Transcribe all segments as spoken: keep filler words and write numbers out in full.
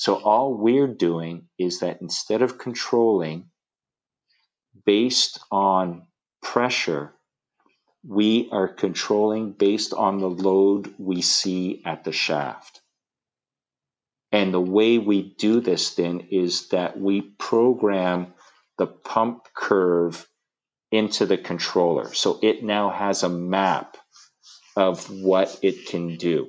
So all we're doing is that instead of controlling based on pressure, we are controlling based on the load we see at the shaft. And the way we do this then is that we program the pump curve into the controller. So it now has a map of what it can do.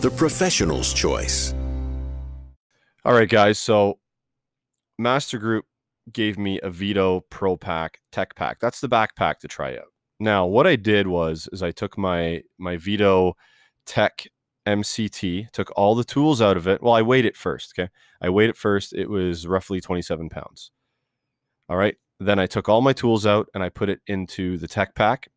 the professional's choice. All right, guys. So Master Group gave me a Veto Pro Pac Tech Pack. That's the backpack to try out. Now, what I did was is I took my my Veto Tech M C T, took all the tools out of it. Well, I weighed it first. Okay, I weighed it first. It was roughly twenty-seven pounds. All right. Then I took all my tools out and I put it into the Tech Pack.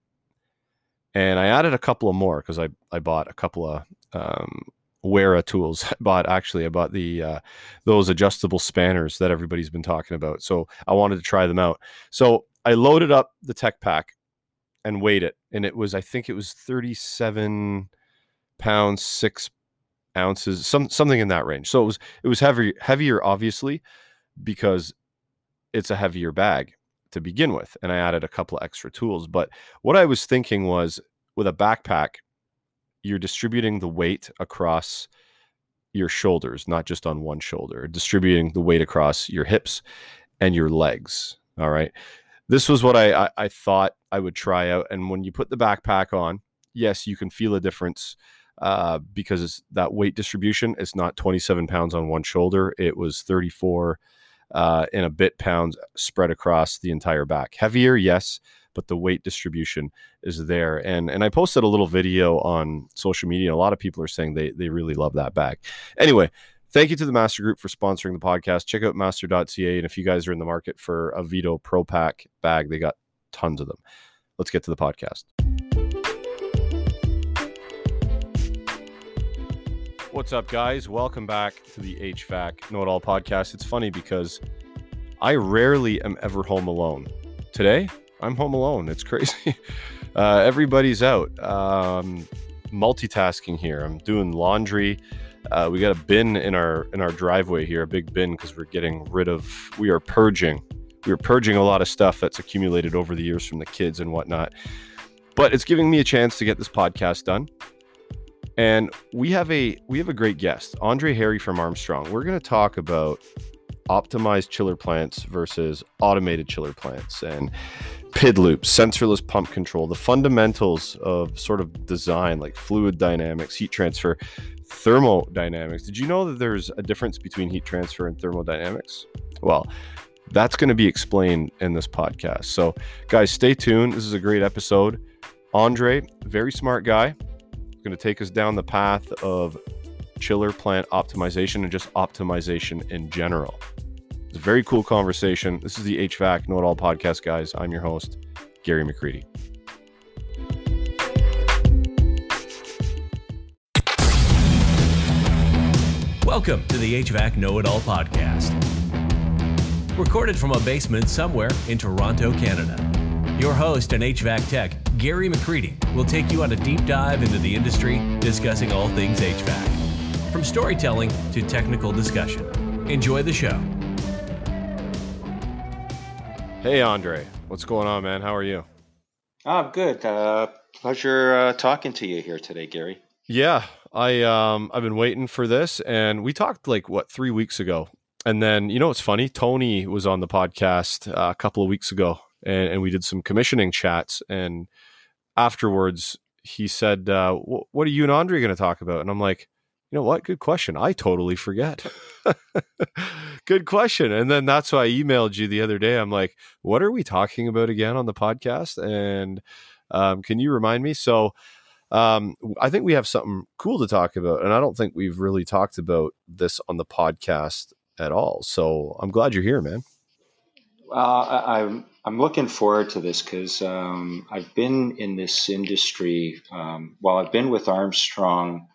And I added a couple of more because I, I bought a couple of um, Wera tools. I bought, actually, I bought the uh, those adjustable spanners that everybody's been talking about. So I wanted to try them out. So I loaded up the Tech Pack and weighed it. And it was, I think it was thirty-seven pounds, six ounces, some, something in that range. So it was it was heavier, heavier, obviously, because it's a heavier bag to begin with, and I added a couple of extra tools. But what I was thinking was, with a backpack, you're distributing the weight across your shoulders, not just on one shoulder, distributing the weight across your hips and your legs. All right. This was what I, I, I thought I would try out. And when you put the backpack on, yes, you can feel a difference uh, because it's that weight distribution. It's not twenty-seven pounds on one shoulder. It was thirty-four Uh, in a bit pounds spread across the entire back. Heavier, yes, but the weight distribution is there. And and I posted a little video on social media. A lot of people are saying they they really love that bag. Anyway, thank you to the Master Group for sponsoring the podcast. Check out master dot c a, and if you guys are in the market for a Veto Pro Pac bag, they got tons of them. Let's get to the podcast. What's up, guys? Welcome back to the H V A C Know It All podcast. It's funny because I rarely am ever home alone. Today, I'm home alone. It's crazy. Uh, everybody's out. Um, multitasking here. I'm doing laundry. Uh, we got a bin in our in our driveway here, a big bin, because we're getting rid of. We are purging. We are purging a lot of stuff that's accumulated over the years from the kids and whatnot. But it's giving me a chance to get this podcast done. And we have a we have a great guest, Andre Harry from Armstrong. We're going to talk about optimized chiller plants versus automated chiller plants and P I D loops, sensorless pump control, the fundamentals of sort of design like fluid dynamics, heat transfer, thermodynamics. Did you know that there's a difference between heat transfer and thermodynamics? Well, that's going to be explained in this podcast. So, guys, stay tuned. This is a great episode. Andre, very smart guy, going to take us down the path of chiller plant optimization and just optimization in general. It's a very cool conversation. This is the H V A C Know It All podcast, guys. I'm your host, Gary McCready. Welcome to the H V A C Know It All podcast. Recorded from a basement somewhere in Toronto, Canada. Your host and H V A C tech, Gary McCready, will take you on a deep dive into the industry, discussing all things H V A C. From storytelling to technical discussion. Enjoy the show. Hey, Andre. What's going on, man? How are you? I'm good. Uh, pleasure uh, talking to you here today, Gary. Yeah, I, um, I've been waiting for this. And we talked like, what, three weeks ago. And then, you know, it's funny. Tony was on the podcast uh, a couple of weeks ago. And, and we did some commissioning chats. And afterwards, he said, uh, what are you and Andre going to talk about? And I'm like, you know what? Good question. I totally forget. Good question. And then that's why I emailed you the other day. I'm like, what are we talking about again on the podcast? And um, can you remind me? So Um, I think we have something cool to talk about, and I don't think we've really talked about this on the podcast at all. So I'm glad you're here, man. Uh, I'm, I'm looking forward to this because um, I've been in this industry, um, while I've been with Armstrong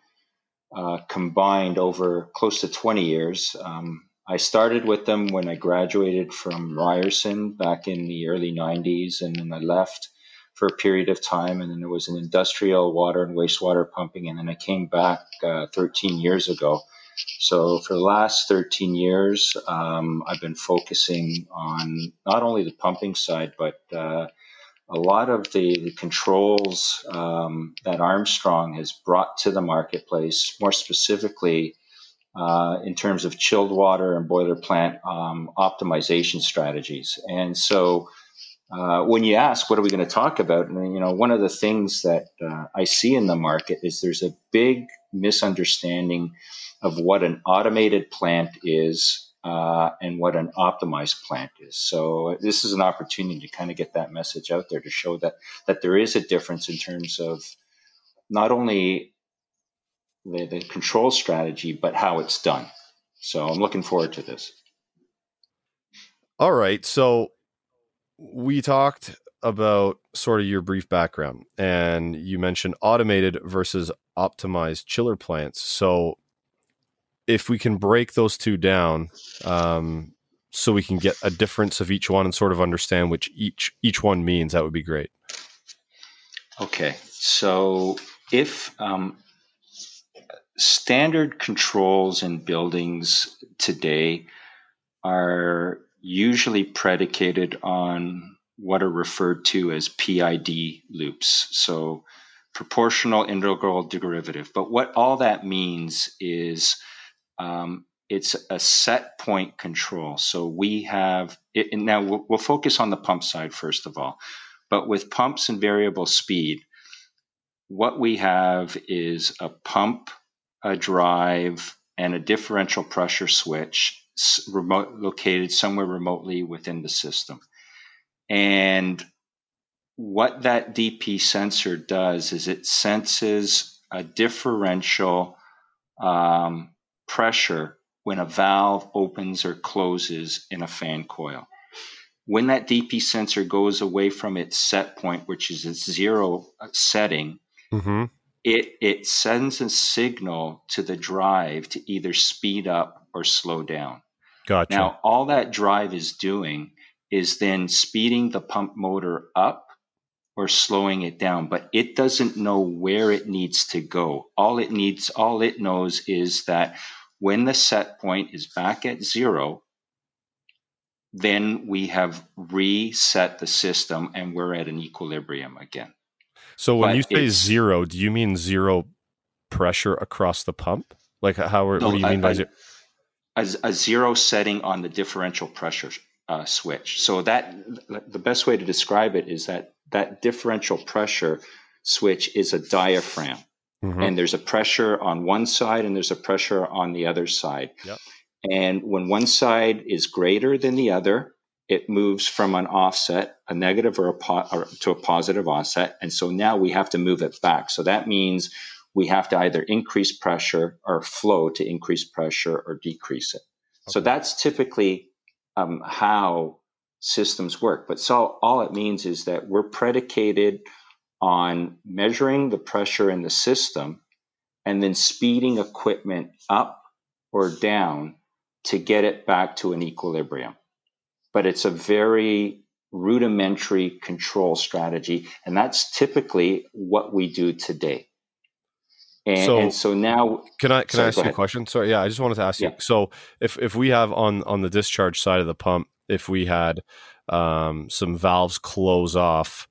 uh, combined over close to twenty years. Um, I started with them when I graduated from Ryerson back in the early nineties, and then I left for a period of time, and then there was an industrial water and wastewater pumping, and then I came back uh, thirteen years ago. So for the last thirteen years, um, I've been focusing on not only the pumping side, but uh, a lot of the, the controls um, that Armstrong has brought to the marketplace, more specifically uh, in terms of chilled water and boiler plant um, optimization strategies. And so uh, when you ask, what are we going to talk about? And, you know, one of the things that uh, I see in the market is there's a big misunderstanding of what an automated plant is uh, and what an optimized plant is. So this is an opportunity to kind of get that message out there to show that that there is a difference in terms of not only the, the control strategy, but how it's done. So I'm looking forward to this. All right. So we talked about sort of your brief background, and you mentioned automated versus optimized chiller plants. So if we can break those two down, um, so we can get a difference of each one and sort of understand which each each one means, that would be great. Okay, so if um, standard controls in buildings today are usually predicated on what are referred to as P I D loops, so proportional integral derivative. But what all that means is Um, it's a set point control. So we have, it, and now we'll, we'll focus on the pump side first of all, but with pumps and variable speed, what we have is a pump, a drive, and a differential pressure switch remote, located somewhere remotely within the system. And what that D P sensor does is it senses a differential um, pressure when a valve opens or closes in a fan coil. When that D P sensor goes away from its set point, which is its zero setting, mm-hmm. it, it sends a signal to the drive to either speed up or slow down. Gotcha. Now, all that drive is doing is then speeding the pump motor up or slowing it down, but it doesn't know where it needs to go. All it needs, all it knows is that when the set point is back at zero, then we have reset the system and we're at an equilibrium again. So when but you say zero, do you mean zero pressure across the pump? Like how are, no, what do you I, mean by I, zero? A, a zero setting on the differential pressure uh, switch. So that the best way to describe it is that that differential pressure switch is a diaphragm, mm-hmm. and there's a pressure on one side and there's a pressure on the other side. Yep. And when one side is greater than the other, it moves from an offset, a negative or a po- or to a positive offset. And so now we have to move it back. So that means we have to either increase pressure or flow to increase pressure or decrease it. Okay. So that's typically um, how systems work. But so all it means is that we're predicated on measuring the pressure in the system and then speeding equipment up or down to get it back to an equilibrium. But it's a very rudimentary control strategy, and that's typically what we do today. And so, and so now can I can sorry, I ask you ahead. a question? Sorry, yeah, I just wanted to ask yeah. you. So if if we have on on the discharge side of the pump, if we had um, some valves close off,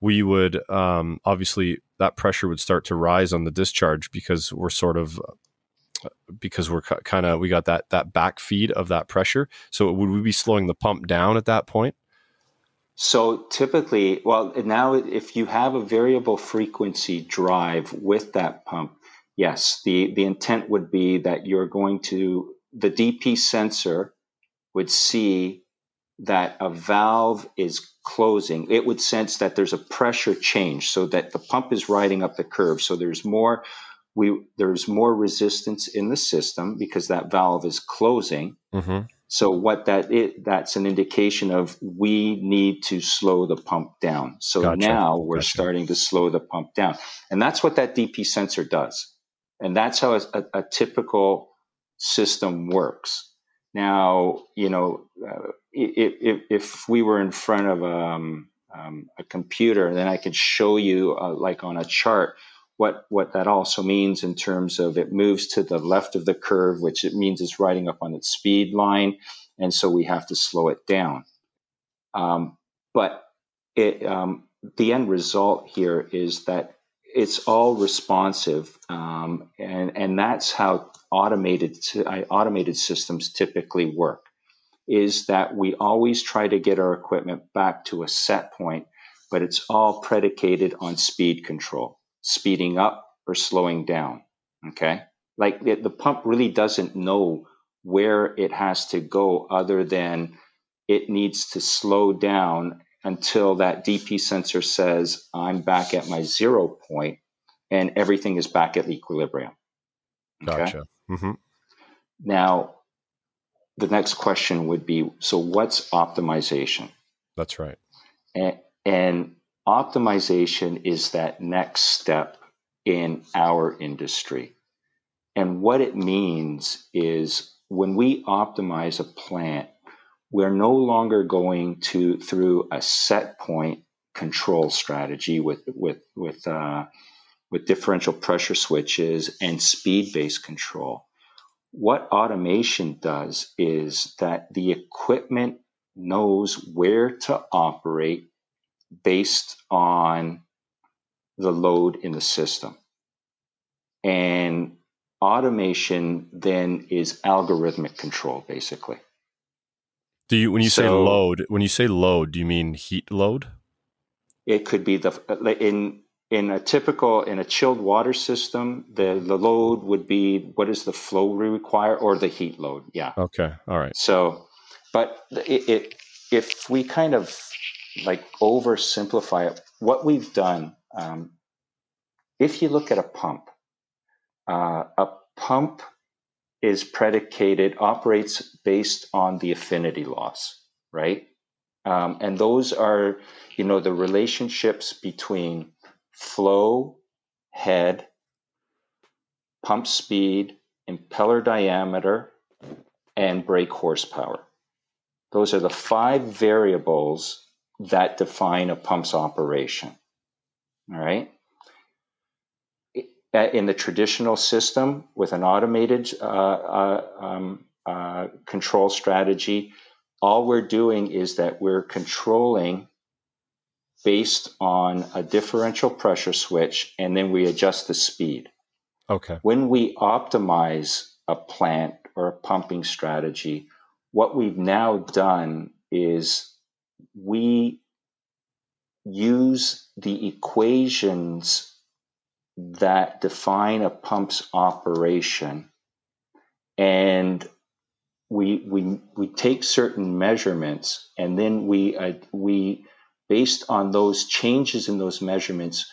we would um, obviously that pressure would start to rise on the discharge because we're sort of because we're kind of we got that that back feed of that pressure. So would we be slowing the pump down at that point? So typically, well, now if you have a variable frequency drive with that pump, yes, the the intent would be that you're going to the D P sensor would see that a valve is closing, it would sense that there's a pressure change, so that the pump is riding up the curve. So there's more, we there's more resistance in the system because that valve is closing. Mm-hmm. So what that it that's an indication of, we need to slow the pump down. So gotcha. now we're gotcha. starting to slow the pump down, and that's what that D P sensor does, and that's how a, a, a typical system works. Now, you know, uh, if, if we were in front of um, um, a computer, then I could show you, uh, like on a chart, what, what that also means in terms of it moves to the left of the curve, which it means it's riding up on its speed line, and so we have to slow it down. Um, but it, um, the end result here is that it's all responsive, um, and, and that's how automated automated systems typically work, is that we always try to get our equipment back to a set point, but it's all predicated on speed control, speeding up or slowing down, okay? Like the, the pump really doesn't know where it has to go, other than it needs to slow down until that D P sensor says, I'm back at my zero point, and everything is back at equilibrium. Okay? Gotcha. Mm-hmm. Now, the next question would be, so what's optimization? That's right. And, and optimization is that next step in our industry. And what it means is, when we optimize a plant, we're no longer going to through a set point control strategy with with with uh, with differential pressure switches and speed-based control. What automation does is that the equipment knows where to operate based on the load in the system. And automation then is algorithmic control, basically. Do you, when you so, say load, when you say load, do you mean heat load? It could be the, in, in a typical, in a chilled water system, the, the load would be, what is the flow we require, or the heat load? Yeah. Okay. All right. So, but it, it, if we kind of like oversimplify it, what we've done, um, if you look at a pump, uh, a pump is predicated, operates based on the affinity laws, right? Um, and those are, you know, the relationships between flow, head, pump speed, impeller diameter, and brake horsepower. Those are the five variables that define a pump's operation, all right? In the traditional system, with an automated uh, uh, um, uh, control strategy, all we're doing is that we're controlling based on a differential pressure switch, and then we adjust the speed. Okay. When we optimize a plant or a pumping strategy, what we've now done is we use the equations that define a pump's operation, and we we we take certain measurements, and then we uh, we based on those changes in those measurements,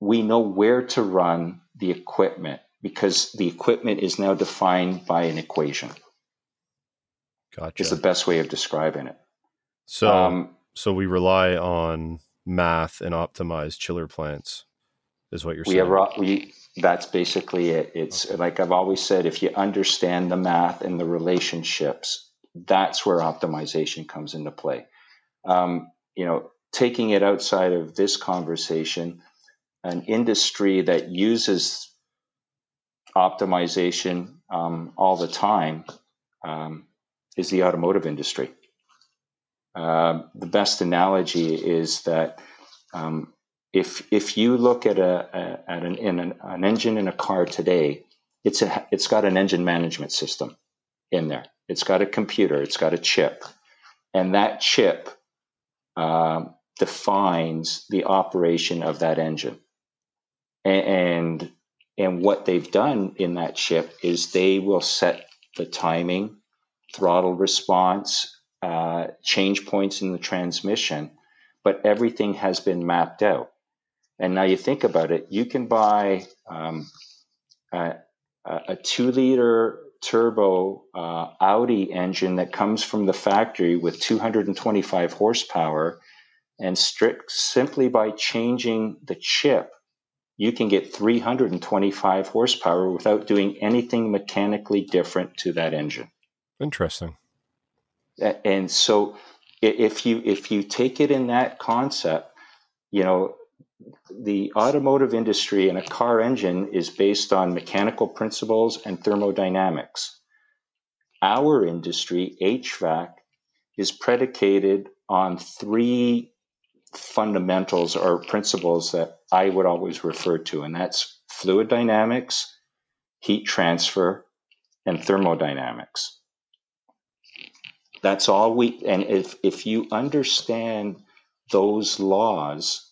we know where to run the equipment, because the equipment is now defined by an equation. Gotcha. Is the best way of describing it. So um, so we rely on math and optimize chiller plants, is what you're saying. We are, we, that's basically it. It's okay. Like I've always said, if you understand the math and the relationships, that's where optimization comes into play. Um, you know, taking it outside of this conversation, an industry that uses optimization um, all the time um, is the automotive industry. Uh, the best analogy is that um, if if you look at a, a at an, in an, an engine in a car today, it's a, it's got an engine management system in there. It's got a computer. It's got a chip, and that chip uh, defines the operation of that engine. And and what they've done in that chip is they will set the timing, throttle response, uh, change points in the transmission, but everything has been mapped out. And now you think about it, you can buy um, a, a two-liter turbo uh, Audi engine that comes from the factory with two hundred twenty-five horsepower, and strict, simply by changing the chip, you can get three hundred twenty-five horsepower without doing anything mechanically different to that engine. Interesting. And so if you if you take it in that concept, you know, the automotive industry and a car engine is based on mechanical principles and thermodynamics. Our industry, H V A C, is predicated on three fundamentals or principles that I would always refer to, and that's fluid dynamics, heat transfer, and thermodynamics. That's all we, and if, if you understand those laws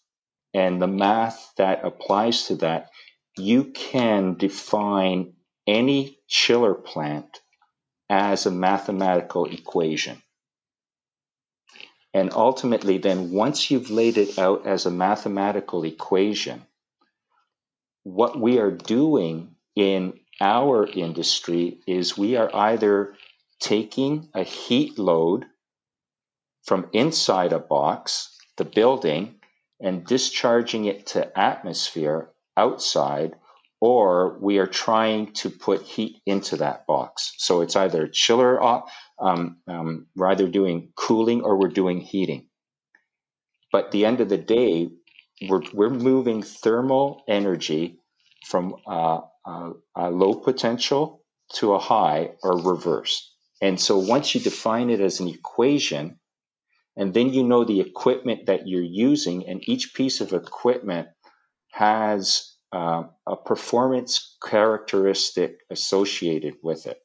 and the math that applies to that, you can define any chiller plant as a mathematical equation. And ultimately, then, once you've laid it out as a mathematical equation, what we are doing in our industry is we are either taking a heat load from inside a box, the building, and discharging it to atmosphere outside, or we are trying to put heat into that box. So it's either chiller, um, um, we're either doing cooling or we're doing heating. But at the end of the day, we're, we're moving thermal energy from uh, a, a low potential to a high or reverse. And so once you define it as an equation, and then you know the equipment that you're using, and each piece of equipment has uh, a performance characteristic associated with it.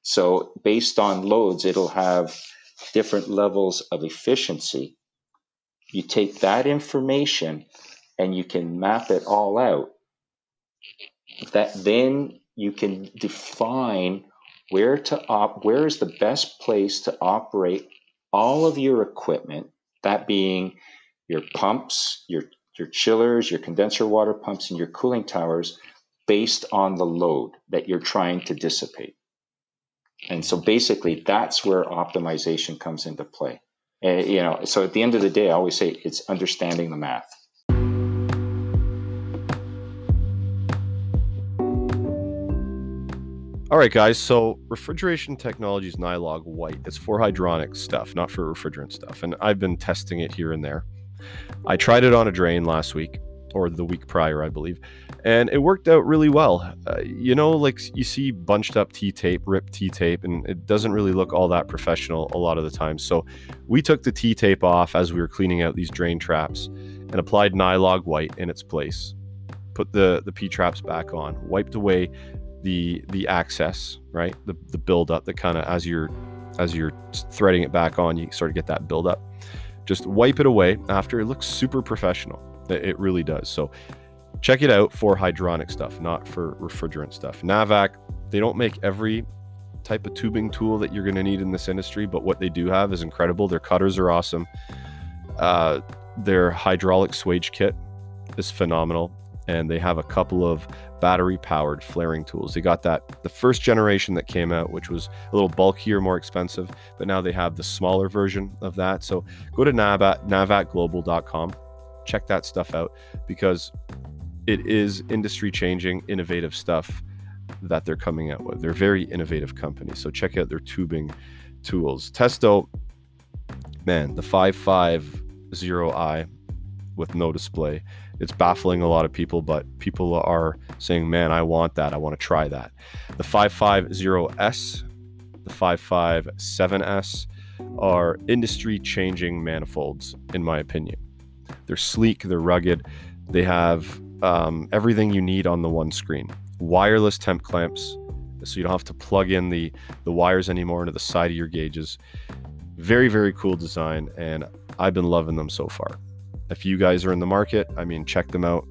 So based on loads, it'll have different levels of efficiency. You take that information and you can map it all out. That then you can define where to op- where is the best place to operate all of your equipment, that being your pumps, your, your chillers, your condenser water pumps, and your cooling towers, based on the load that you're trying to dissipate. And so basically that's where optimization comes into play. And, you know, so at the end of the day, I always say it's understanding the math. All right, guys, so Refrigeration Technologies Nylog White, it's for hydronic stuff, not for refrigerant stuff. And I've been testing it here and there. I tried it on a drain last week, or the week prior, I believe, and it worked out really well. Uh, you know, like you see bunched up T-tape, ripped T-tape, and it doesn't really look all that professional a lot of the time. So we took the T-tape off as we were cleaning out these drain traps and applied Nylog White in its place, put the, the P-traps back on, wiped away the the access, right, the, the buildup that kind of, as you're as you're threading it back on, you sort of get that buildup. Just wipe it away after. It looks super professional. It really does. So check it out for hydronic stuff, not for refrigerant stuff. Navac, they don't make every type of tubing tool that you're going to need in this industry, but what they do have is incredible. Their cutters are awesome. Uh, their hydraulic swage kit is phenomenal. And they have a couple of battery-powered flaring tools. They got that, the first generation that came out, which was a little bulkier, more expensive, but now they have the smaller version of that. So go to navat global dot com, check that stuff out, because it is industry-changing, innovative stuff that they're coming out with. They're a very innovative company, so check out their tubing tools. Testo, man, the five fifty i with no display. It's baffling a lot of people, but people are saying, man, I want that. I want to try that. The five fifty S, the five fifty-seven S are industry-changing manifolds, in my opinion. They're sleek, they're rugged. They have um, everything you need on the one screen. Wireless temp clamps, so you don't have to plug in the, the wires anymore into the side of your gauges. Very, very cool design, and I've been loving them so far. If you guys are in the market, I mean, check them out.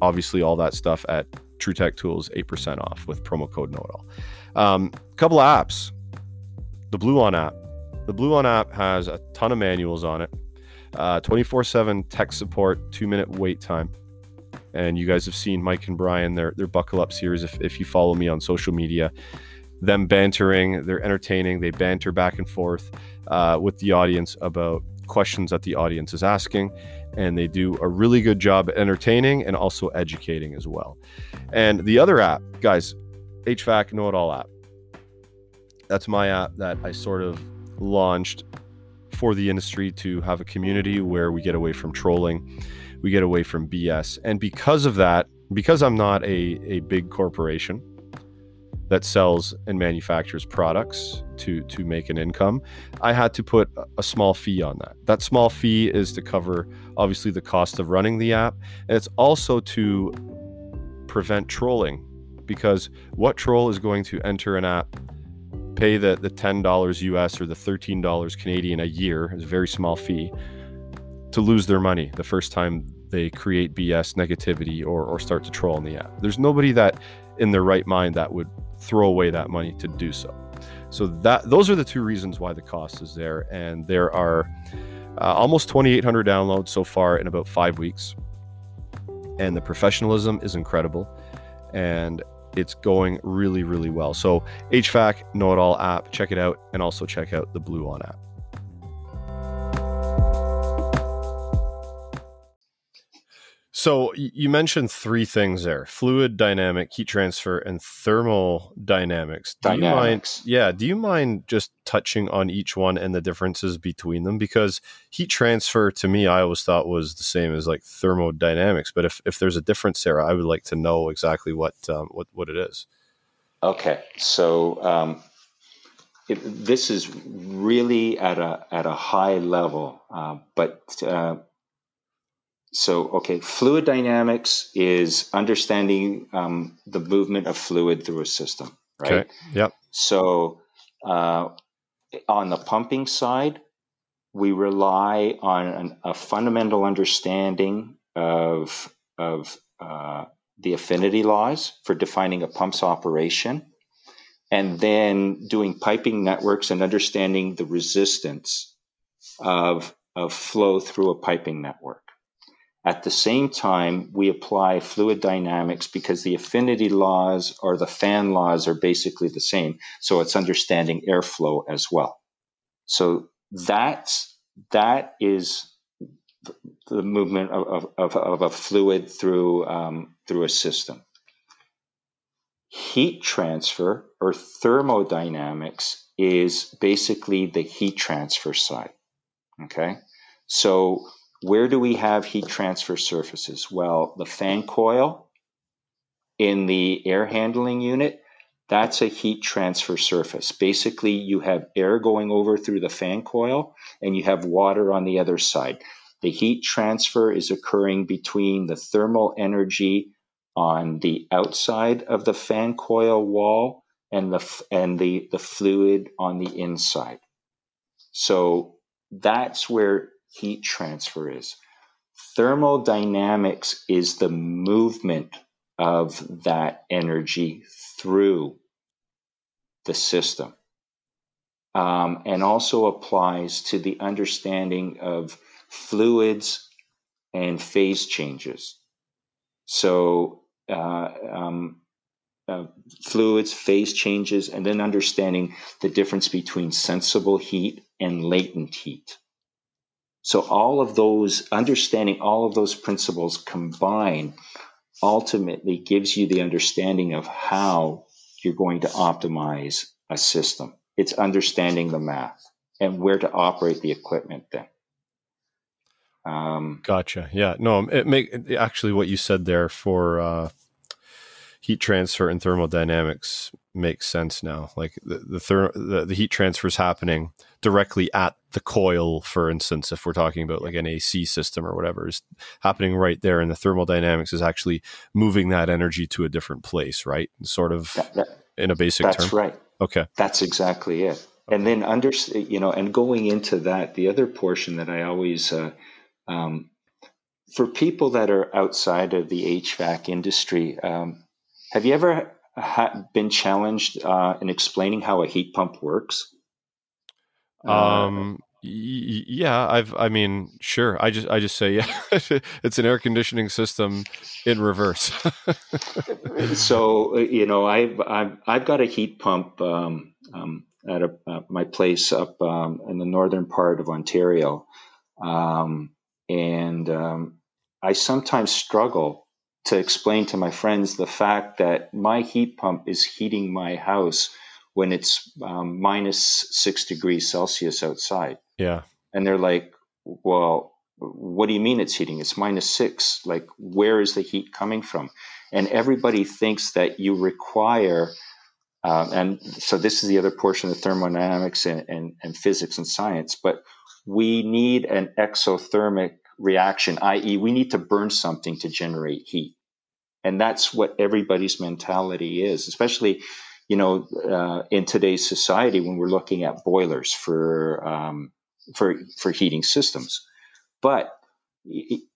Obviously, all that stuff at True Tech Tools, eight percent off with promo code Know It All. Um, couple of apps. The BluON app. The BluON app has a ton of manuals on it, uh, twenty-four seven tech support, two-minute wait time. And you guys have seen Mike and Brian, their, their Buckle Up series, if, if you follow me on social media. Them bantering, they're entertaining, they banter back and forth uh, with the audience about questions that the audience is asking. And they do a really good job entertaining and also educating as well. And the other app, guys, H V A C Know It All app. That's my app that I sort of launched for the industry to have a community where we get away from trolling, we get away from B S. And because of that, because I'm not a, a big corporation that sells and manufactures products to, to make an income, I had to put a small fee on that. That small fee is to cover, obviously, the cost of running the app. And it's also to prevent trolling, because what troll is going to enter an app, pay the, the ten dollars U S or the thirteen dollars Canadian a year, is a very small fee, to lose their money the first time they create B S, negativity, or, or start to troll in the app? There's nobody that in their right mind that would throw away that money to do so. So that those are the two reasons why the cost is there. And there are uh, almost twenty-eight hundred downloads so far in about five weeks. And the professionalism is incredible. And it's going really, really well. So H V A C Know It All app, check it out. And also check out the BluON app. So you mentioned three things there: fluid dynamic, heat transfer, and thermal dynamics. Do dynamics. You mind, yeah. Do you mind just touching on each one and the differences between them? Because heat transfer, to me, I always thought was the same as like thermodynamics. But if, if there's a difference there, I would like to know exactly what um, what, what it is. Okay. So um, it, this is really at a, at a high level, uh, but uh, So, okay, fluid dynamics is understanding um, the movement of fluid through a system, right? Okay. Yep. So uh, on the pumping side, we rely on an, a fundamental understanding of, of uh, the affinity laws for defining a pump's operation, and then doing piping networks and understanding the resistance of, of flow through a piping network. At the same time, we apply fluid dynamics because the affinity laws or the fan laws are basically the same. So it's understanding airflow as well. So that's, that is the movement of, of, of a fluid through, um, through a system. Heat transfer or thermodynamics is basically the heat transfer side. Okay. So where do we have heat transfer surfaces? Well, the fan coil in the air handling unit, that's a heat transfer surface. Basically, you have air going over through the fan coil and you have water on the other side. The heat transfer is occurring between the thermal energy on the outside of the fan coil wall and the, and the, the fluid on the inside. So that's where heat transfer is. Thermodynamics is the movement of that energy through the system, um, and also applies to the understanding of fluids and phase changes. So uh, um, uh, fluids, phase changes, and then understanding the difference between sensible heat and latent heat. So all of those, understanding all of those principles combined ultimately gives you the understanding of how you're going to optimize a system. It's understanding the math and where to operate the equipment then. Um, gotcha. Yeah, no, it make actually what you said there for uh, heat transfer and thermodynamics makes sense now. Like the, the, ther- the, the heat transfer is happening directly at the coil, for instance, if we're talking about like an A C system or whatever, is happening right there. And the thermodynamics is actually moving that energy to a different place, right? Sort of that, that, in a basic that's term. That's right. Okay. That's exactly it. Okay. And then under, you know, and going into that, the other portion that I always, uh, um, for people that are outside of the H V A C industry, um, have you ever ha- been challenged uh, in explaining how a heat pump works? Um, uh, y- yeah, I've, I mean, sure. I just, I just say, yeah, it's an air conditioning system in reverse. So, you know, I've, I've, I've got a heat pump, um, um, at a, uh, my place up, um, in the northern part of Ontario. Um, and, um, I sometimes struggle to explain to my friends the fact that my heat pump is heating my house when it's um, minus six degrees Celsius outside. Yeah. And they're like, well, what do you mean it's heating? It's minus six. Like, where is the heat coming from? And everybody thinks that you require, um, and so this is the other portion of thermodynamics and, and, and physics and science, but we need an exothermic reaction, that is we need to burn something to generate heat. And that's what everybody's mentality is, especially, you know, uh, in today's society, when we're looking at boilers for, um, for, for heating systems. But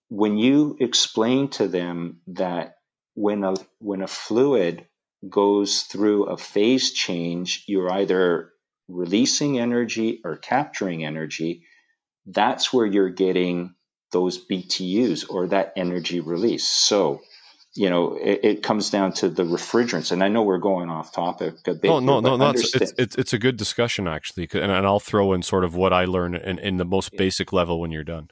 when you explain to them that when a, when a fluid goes through a phase change, you're either releasing energy or capturing energy, that's where you're getting those B T Us or that energy release. So, you know, it, it comes down to the refrigerants. And I know we're going off topic a bit. No, no, no, no it's, it's, it's a good discussion, actually. And, and I'll throw in sort of what I learned in, in the most basic level when you're done.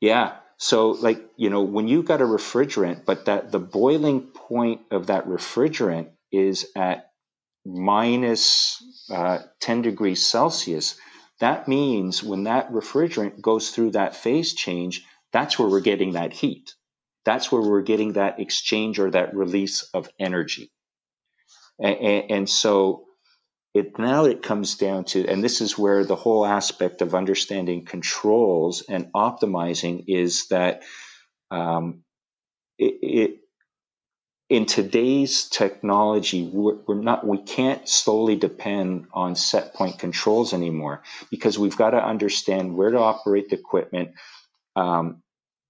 Yeah. So, like, you know, when you've got a refrigerant, but that the boiling point of that refrigerant is at minus uh, ten degrees Celsius, that means when that refrigerant goes through that phase change, that's where we're getting that heat. That's where we're getting that exchange or that release of energy. And, and, and so it now it comes down to, and this is where the whole aspect of understanding controls and optimizing is that um, it, it in today's technology, we're not, we can't solely depend on set point controls anymore, because we've got to understand where to operate the equipment um,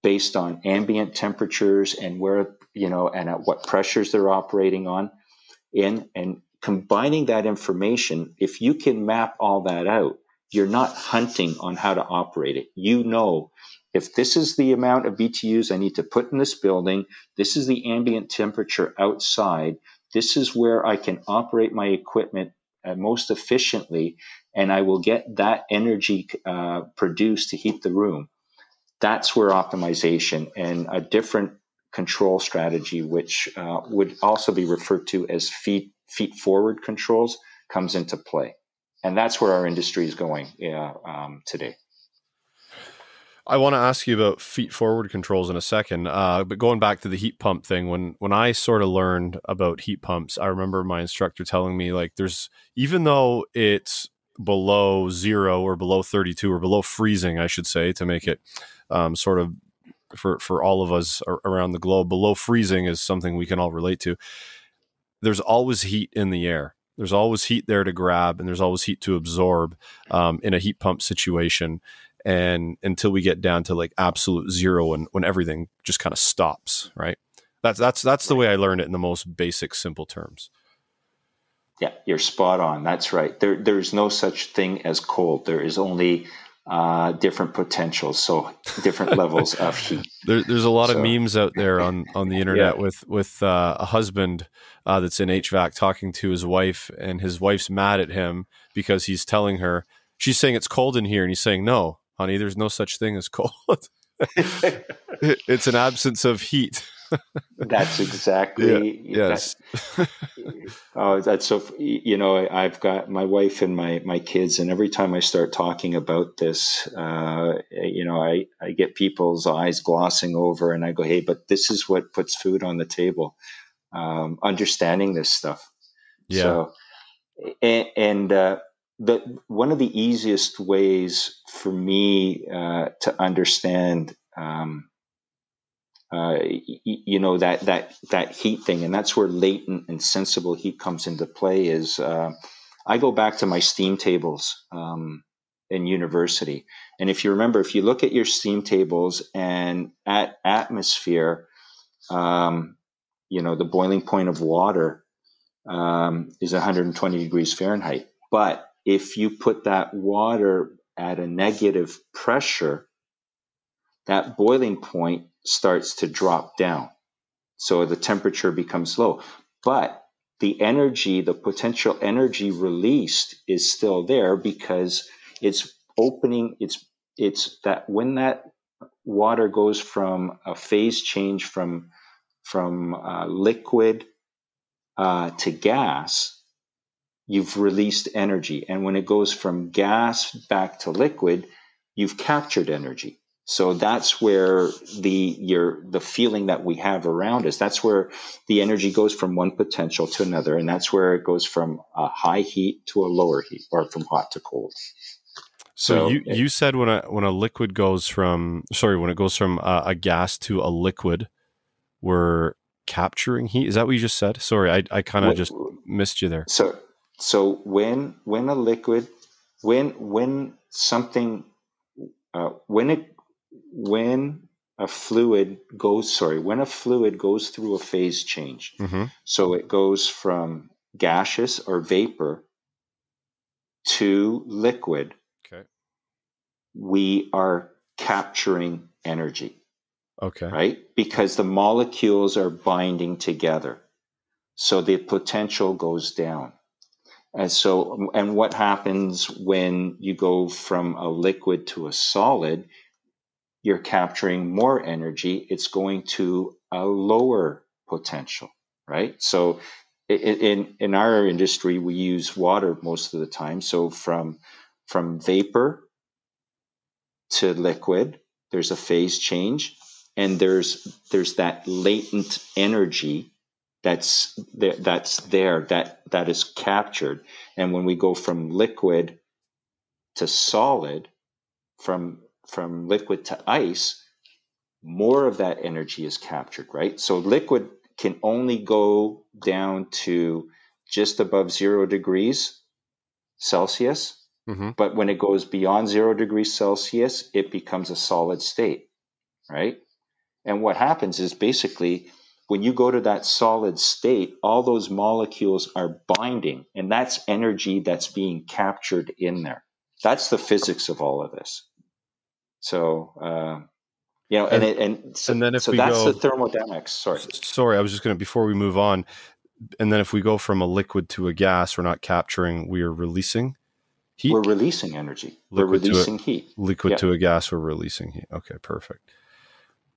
based on ambient temperatures and where, you know, and at what pressures they're operating on in, and combining that information. If you can map all that out, you're not hunting on how to operate it. You know, if this is the amount of B T Us I need to put in this building, this is the ambient temperature outside, this is where I can operate my equipment most efficiently, and I will get that energy uh, produced to heat the room. That's where optimization and a different control strategy, which uh, would also be referred to as feed, feed forward controls, comes into play. And that's where our industry is going uh, um, today. I want to ask you about feet forward controls in a second, uh, but going back to the heat pump thing, when when I sort of learned about heat pumps, I remember my instructor telling me, like, there's, even though it's below zero or below thirty-two or below freezing, I should say, to make it um, sort of for, for all of us around the globe, below freezing is something we can all relate to. There's always heat in the air. There's always heat there to grab, and there's always heat to absorb um, in a heat pump situation. And until we get down to like absolute zero, and when everything just kind of stops, right? That's that's that's the way I learned it in the most basic, simple terms. Yeah, you're spot on. That's right. There there's no such thing as cold. There is only uh, different potentials, so different levels of heat. There, there's a lot so. of memes out there on, on the internet yeah. with with uh, a husband uh, that's in H V A C talking to his wife, and his wife's mad at him because he's telling her, she's saying it's cold in here, and he's saying, no, honey, there's no such thing as cold. It's an absence of heat. That's exactly. Yeah, yes. That, oh, that's so, you know, I've got my wife and my, my kids, and every time I start talking about this, uh, you know, I, I get people's eyes glossing over, and I go, hey, but this is what puts food on the table. Um, understanding this stuff. Yeah. So, and, and uh, The, one of the easiest ways for me uh, to understand, um, uh, y- you know, that that that heat thing, and that's where latent and sensible heat comes into play, is uh, I go back to my steam tables um, in university. And if you remember, if you look at your steam tables and at atmosphere, um, you know, the boiling point of water um, is one hundred twenty degrees Fahrenheit. But if you put that water at a negative pressure, that boiling point starts to drop down. So the temperature becomes low, but the energy, the potential energy released is still there because it's opening. It's, it's that when that water goes from a phase change from, from uh, liquid uh, to gas, you've released energy. And when it goes from gas back to liquid, you've captured energy. So that's where the your the feeling that we have around us, that's where the energy goes from one potential to another. And that's where it goes from a high heat to a lower heat, or from hot to cold. So, so you, you said when a, when a liquid goes from, sorry, when it goes from a, a gas to a liquid, we're capturing heat. Is that what you just said? Sorry, I, I kind of just missed you there. So so when when a liquid, when when something, uh, when it, When a fluid goes, sorry, when a fluid goes through a phase change, mm-hmm. so it goes from gaseous or vapor to liquid, okay. we are capturing energy, okay, right? Because the molecules are binding together. So the potential goes down. And so, and what happens when you go from a liquid to a solid? You're capturing more energy. It's going to a lower potential, right? So in, in our industry, we use water most of the time. So from, from vapor to liquid, there's a phase change, and there's, there's that latent energy that's there, that's there, that, that is captured. And when we go from liquid to solid, from from liquid to ice, more of that energy is captured, right? So liquid can only go down to just above zero degrees Celsius. Mm-hmm. But when it goes beyond zero degrees Celsius, it becomes a solid state, right? And what happens is basically when you go to that solid state, all those molecules are binding, and that's energy that's being captured in there. That's the physics of all of this. So, uh, you know, and and, it, and, so, and then if so we that's go, the thermodynamics. Sorry, sorry, I was just going to before we move on. And then if we go from a liquid to a gas, we're not capturing; we are releasing heat. We're releasing energy. Liquid we're releasing to a, heat. Liquid yeah. to a gas, we're releasing heat. Okay, perfect.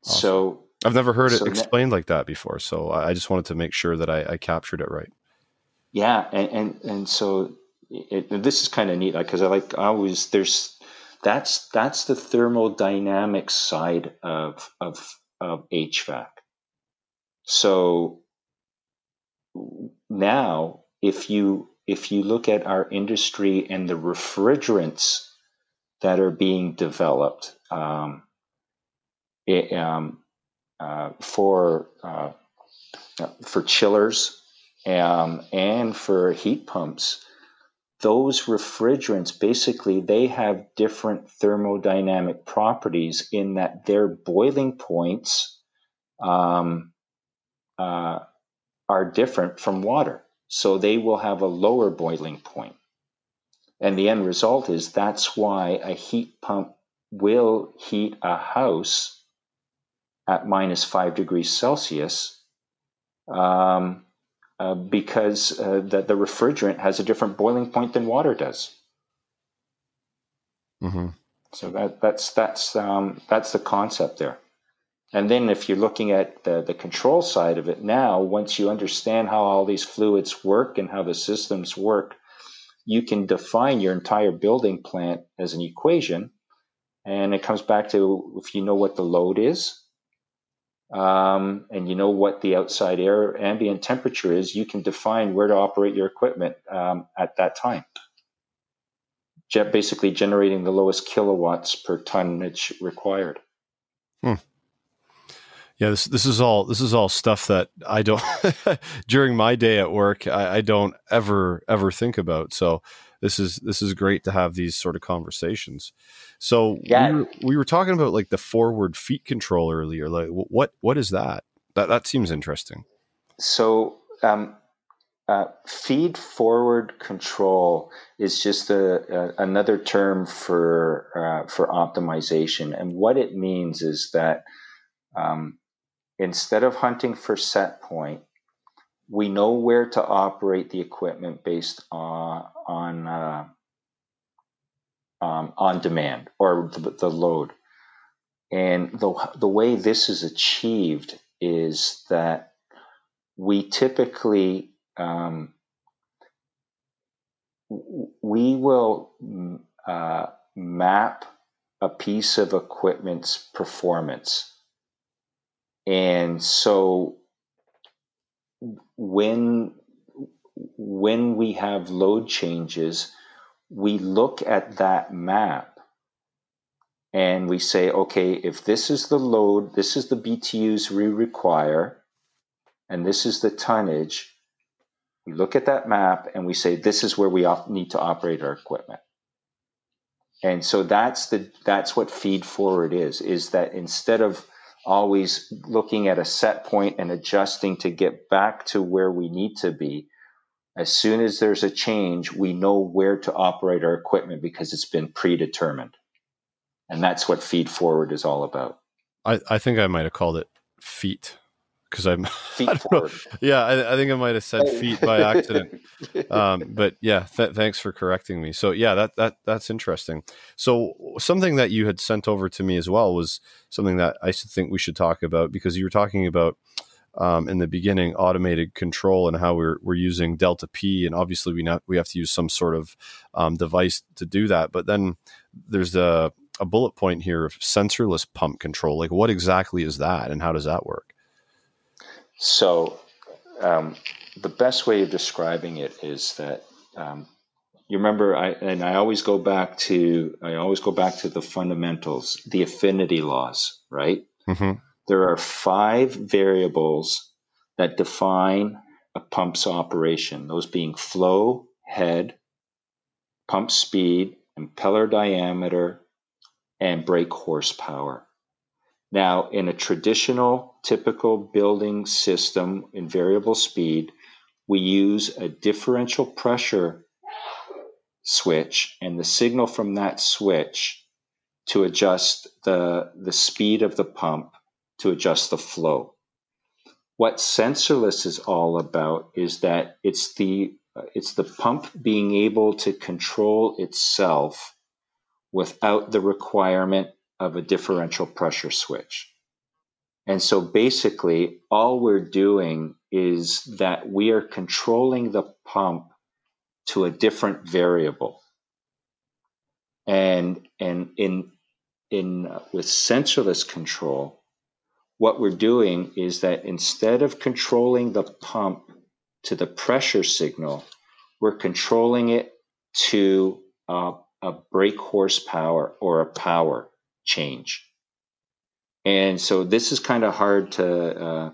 Awesome. So I've never heard so it explained that, like that before. So I just wanted to make sure that I, I captured it right. Yeah, and and, and so it, and this is kind of neat because like, I like I always there's. That's that's the thermodynamic side of of of H V A C. So now, if you if you look at our industry and the refrigerants that are being developed um, it, um, uh, for uh, for chillers um, and for heat pumps. Those refrigerants, basically, they have different thermodynamic properties in that their boiling points um, uh, are different from water. So they will have a lower boiling point. And the end result is that's why a heat pump will heat a house at minus five degrees Celsius. Um, Uh, because uh, the, the refrigerant has a different boiling point than water does. Mm-hmm. So that that's that's um, that's the concept there. And then if you're looking at the, the control side of it now, once you understand how all these fluids work and how the systems work, you can define your entire building plant as an equation. And it comes back to if you know what the load is, Um, and you know what the outside air ambient temperature is, you can define where to operate your equipment um, at that time. Jet basically generating the lowest kilowatts per tonnage required. Hmm. Yeah, this this is all this is all stuff that I don't during my day at work I, I don't ever ever think about. So this is this is great to have these sort of conversations. So yeah. we, were, we were talking about like the forward feet control earlier. Like what what is that? That that seems interesting. So um, Uh, feed forward control is just a, a, another term for uh, for optimization, and what it means is that um, instead of hunting for set point, we know where to operate the equipment based on on uh, um, on demand or the, the load. And the the way this is achieved is that we typically Um, we will uh, map a piece of equipment's performance. And so when, when we have load changes, we look at that map and we say, okay, if this is the load, this is the B T Us we require, and this is the tonnage, we look at that map and we say, this is where we need to operate our equipment. And so that's the that's what feed forward is, is that instead of always looking at a set point and adjusting to get back to where we need to be, as soon as there's a change, we know where to operate our equipment because it's been predetermined. And that's what feed forward is all about. I, I think I might have called it feet. Because I'm, feet I don't know. Yeah, I, I think I might have said feet by accident. um, but yeah, th- thanks for correcting me. So yeah, that that that's interesting. So something that you had sent over to me as well was something that I think we should talk about, because you were talking about um, in the beginning automated control and how we're we're using Delta P, and obviously we not we have to use some sort of um, device to do that. But then there's a a bullet point here of sensorless pump control. Like, what exactly is that, and how does that work? So um, the best way of describing it is that um, you remember, I and I always go back to I always go back to the fundamentals, the affinity laws, right? Mm-hmm. There are five variables that define a pump's operation. Those being flow, head, pump speed, impeller diameter, and brake horsepower. Now, in a traditional, typical building system in variable speed, we use a differential pressure switch and the signal from that switch to adjust the, the speed of the pump to adjust the flow. What sensorless is all about is that it's the, it's the pump being able to control itself without the requirement of a differential pressure switch. And so basically all we're doing is that we are controlling the pump to a different variable. And and in in uh, with sensorless control, what we're doing is that instead of controlling the pump to the pressure signal, we're controlling it to uh, a brake horsepower or a power change. And so this is kind of hard to uh,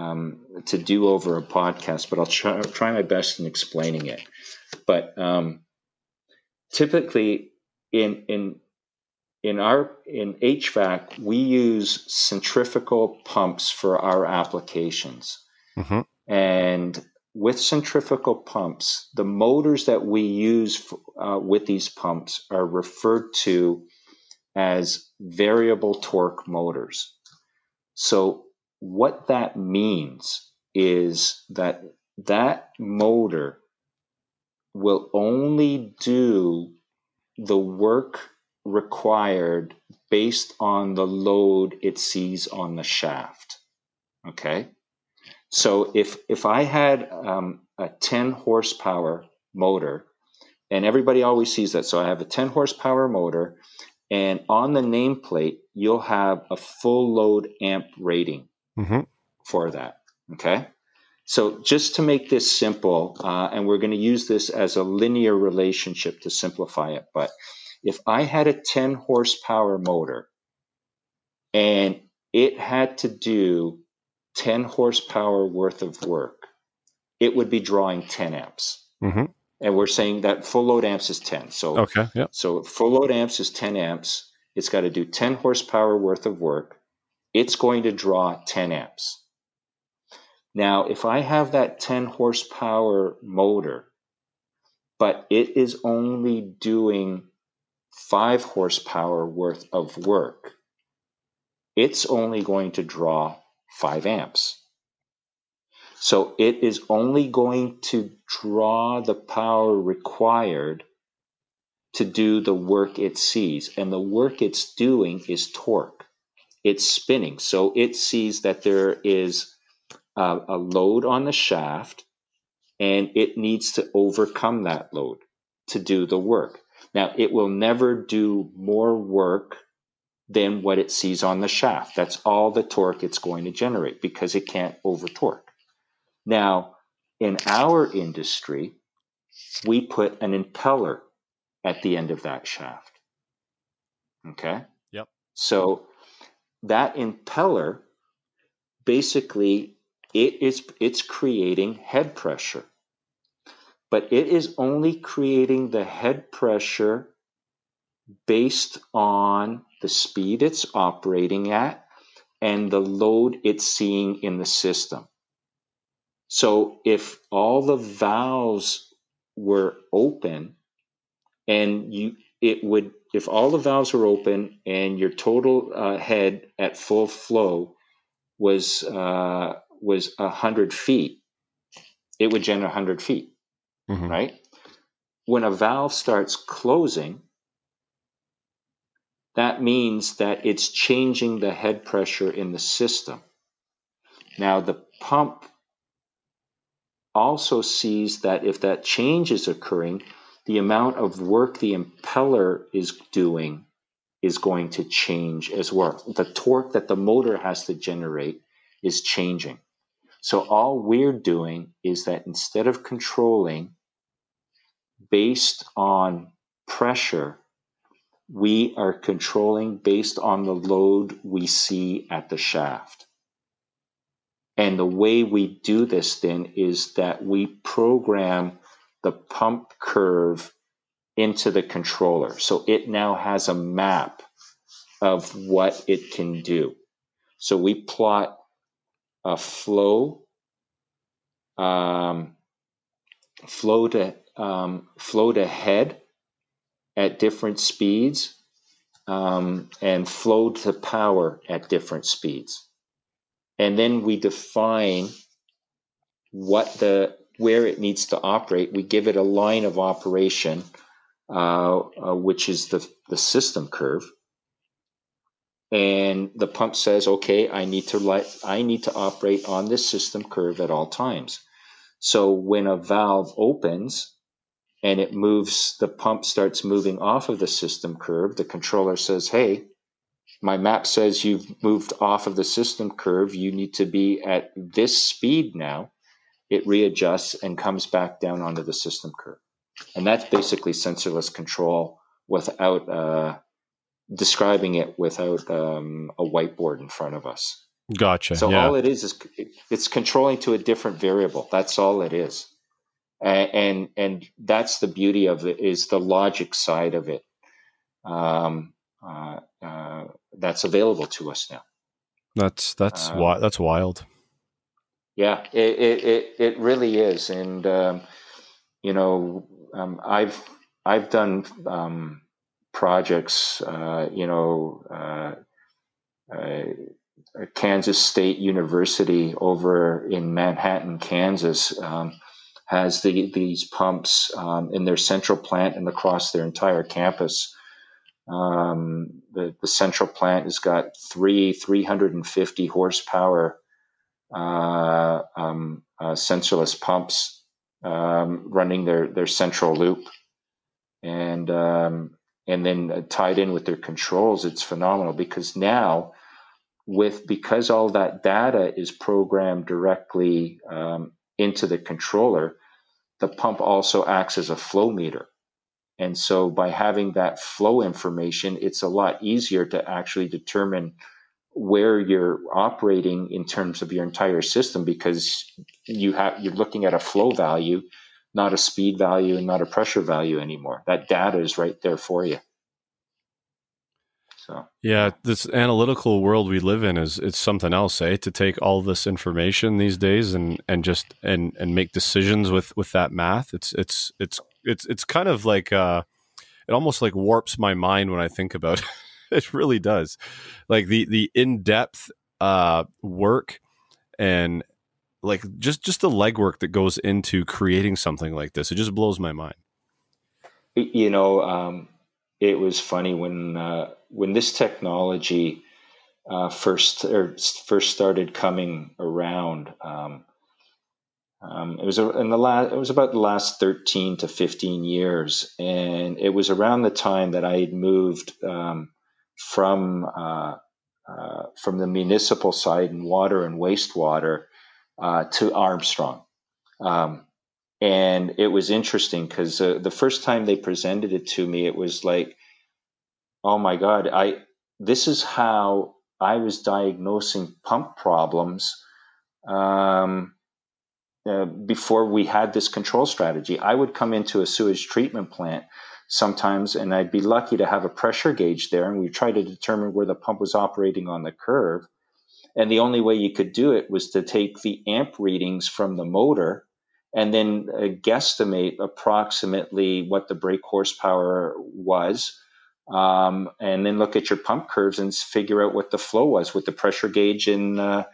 um, to do over a podcast, but I'll try, I'll try my best in explaining it. But um, typically in in in our in H V A C, we use centrifugal pumps for our applications. Mm-hmm. And with centrifugal pumps, the motors that we use uh, with these pumps are referred to as variable torque motors. So what that means is that that motor will only do the work required based on the load it sees on the shaft. Okay? So if if I had um, a ten horsepower motor, and everybody always sees that, so I have a ten horsepower motor, and on the nameplate, you'll have a full load amp rating mm-hmm. for that, okay? So just to make this simple, uh, and we're going to use this as a linear relationship to simplify it, but if I had a ten horsepower motor and it had to do ten horsepower worth of work, it would be drawing ten amps. Mm-hmm. And we're saying that full load amps is ten. So, okay, yeah. So full load amps is ten amps. It's got to do ten horsepower worth of work. It's going to draw ten amps. Now, if I have that ten horsepower motor, but it is only doing five horsepower worth of work, it's only going to draw five amps. So it is only going to draw the power required to do the work it sees. And the work it's doing is torque. It's spinning. So it sees that there is a, a load on the shaft, and it needs to overcome that load to do the work. Now, it will never do more work than what it sees on the shaft. That's all the torque it's going to generate, because it can't over torque. Now, in our industry, we put an impeller at the end of that shaft. Okay? Yep. So that impeller, basically, it is, it's creating head pressure. But it is only creating the head pressure based on the speed it's operating at and the load it's seeing in the system. So if all the valves were open and you, it would, if all the valves were open and your total uh, head at full flow was, uh, was a hundred feet, it would generate a hundred feet, mm-hmm. right? When a valve starts closing, that means that it's changing the head pressure in the system. Now, the pump also sees that if that change is occurring, the amount of work the impeller is doing is going to change as well. The torque that the motor has to generate is changing. So all we're doing is that instead of controlling based on pressure, we are controlling based on the load we see at the shaft. And the way we do this then is that we program the pump curve into the controller. So it now has a map of what it can do. So we plot a flow, um, flow to, um, flow to head at different speeds, um, and flow to power at different speeds. And then we define what the, where it needs to operate. We give it a line of operation, uh, uh, which is the, the system curve. And the pump says, okay, I need to let, I need to operate on this system curve at all times. So when a valve opens, and it moves, the pump starts moving off of the system curve, the controller says, hey, my map says you've moved off of the system curve. You need to be at this speed now. It readjusts and comes back down onto the system curve. And that's basically sensorless control without uh, describing it without um, a whiteboard in front of us. Gotcha. So yeah. all it is is it's controlling to a different variable. That's all it is. And and that's the beauty of it, is the logic side of it um, uh, uh, that's available to us now. That's that's um, wi- that's wild. Yeah, it it it really is, and um, you know, um, I've I've done um, projects, uh, you know, uh, uh, Kansas State University over in Manhattan, Kansas. Um, has the, these pumps um, in their central plant and across their entire campus. Um, the, the central plant has got three three hundred fifty horsepower uh, um, uh, sensorless pumps um, running their, their central loop. And, um, and then tied in with their controls, it's phenomenal, because now with, because all that data is programmed directly um, into the controller, the pump also acts as a flow meter. And so by having that flow information, it's a lot easier to actually determine where you're operating in terms of your entire system, because you have, you're looking at a flow value, not a speed value and not a pressure value anymore. That data is right there for you. So yeah, this analytical world we live in is it's something else, eh? To take all this information these days and and just and and make decisions with with that math. It's it's it's it's it's kind of like uh, it almost like warps my mind when I think about it. It really does. Like the the in depth uh, work and like just just the legwork that goes into creating something like this. It just blows my mind. You know, um, it was funny when uh, when this technology uh, first or first started coming around. Um, um, it was in the last. It was about the last thirteen to fifteen years, and it was around the time that I had moved um, from uh, uh, from the municipal side in water and wastewater uh, to Armstrong. Um, And it was interesting because uh, the first time they presented it to me, it was like, oh my God, I this is how I was diagnosing pump problems um, uh, before we had this control strategy. I would come into a sewage treatment plant sometimes, and I'd be lucky to have a pressure gauge there, and we try to determine where the pump was operating on the curve. And the only way you could do it was to take the amp readings from the motor and then uh, guesstimate approximately what the brake horsepower was, um, and then look at your pump curves and figure out what the flow was with the pressure gauge and uh,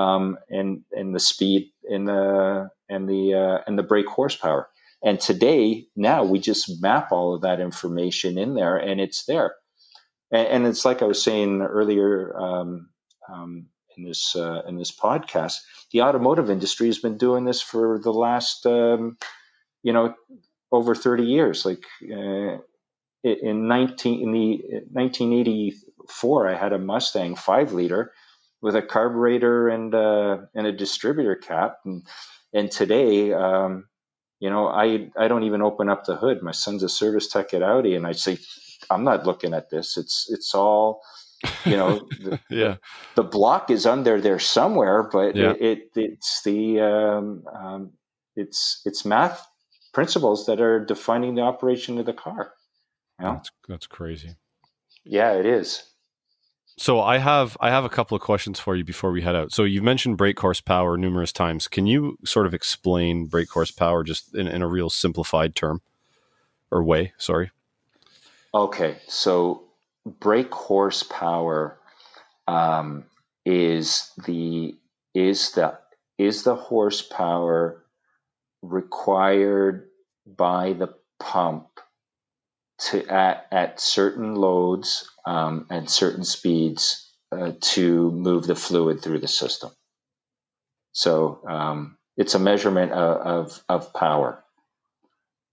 um, and and the speed and the and the uh, and the brake horsepower. And today, now we just map all of that information in there, and it's there. And, and it's like I was saying earlier um, um, in this uh, in this podcast. The automotive industry has been doing this for the last, um, you know, over thirty years. Like uh, in nineteen in the nineteen eighty-four, I had a Mustang five liter with a carburetor and uh, and a distributor cap, and and today, um, you know, I I don't even open up the hood. My son's a service tech at Audi, and I say, I'm not looking at this. It's it's all. You know, the, yeah. the block is under there somewhere, but yeah. it, it it's the um, um, it's it's math principles that are defining the operation of the car. You know? That's that's crazy. Yeah, it is. So I have I have a couple of questions for you before we head out. So you mentioned brake horsepower numerous times. Can you sort of explain brake horsepower just in, in a real simplified term or way? Sorry. Okay, so. Brake horsepower um, is the is the is the horsepower required by the pump to at, at certain loads um, and certain speeds uh, to move the fluid through the system. So um, it's a measurement of of, of power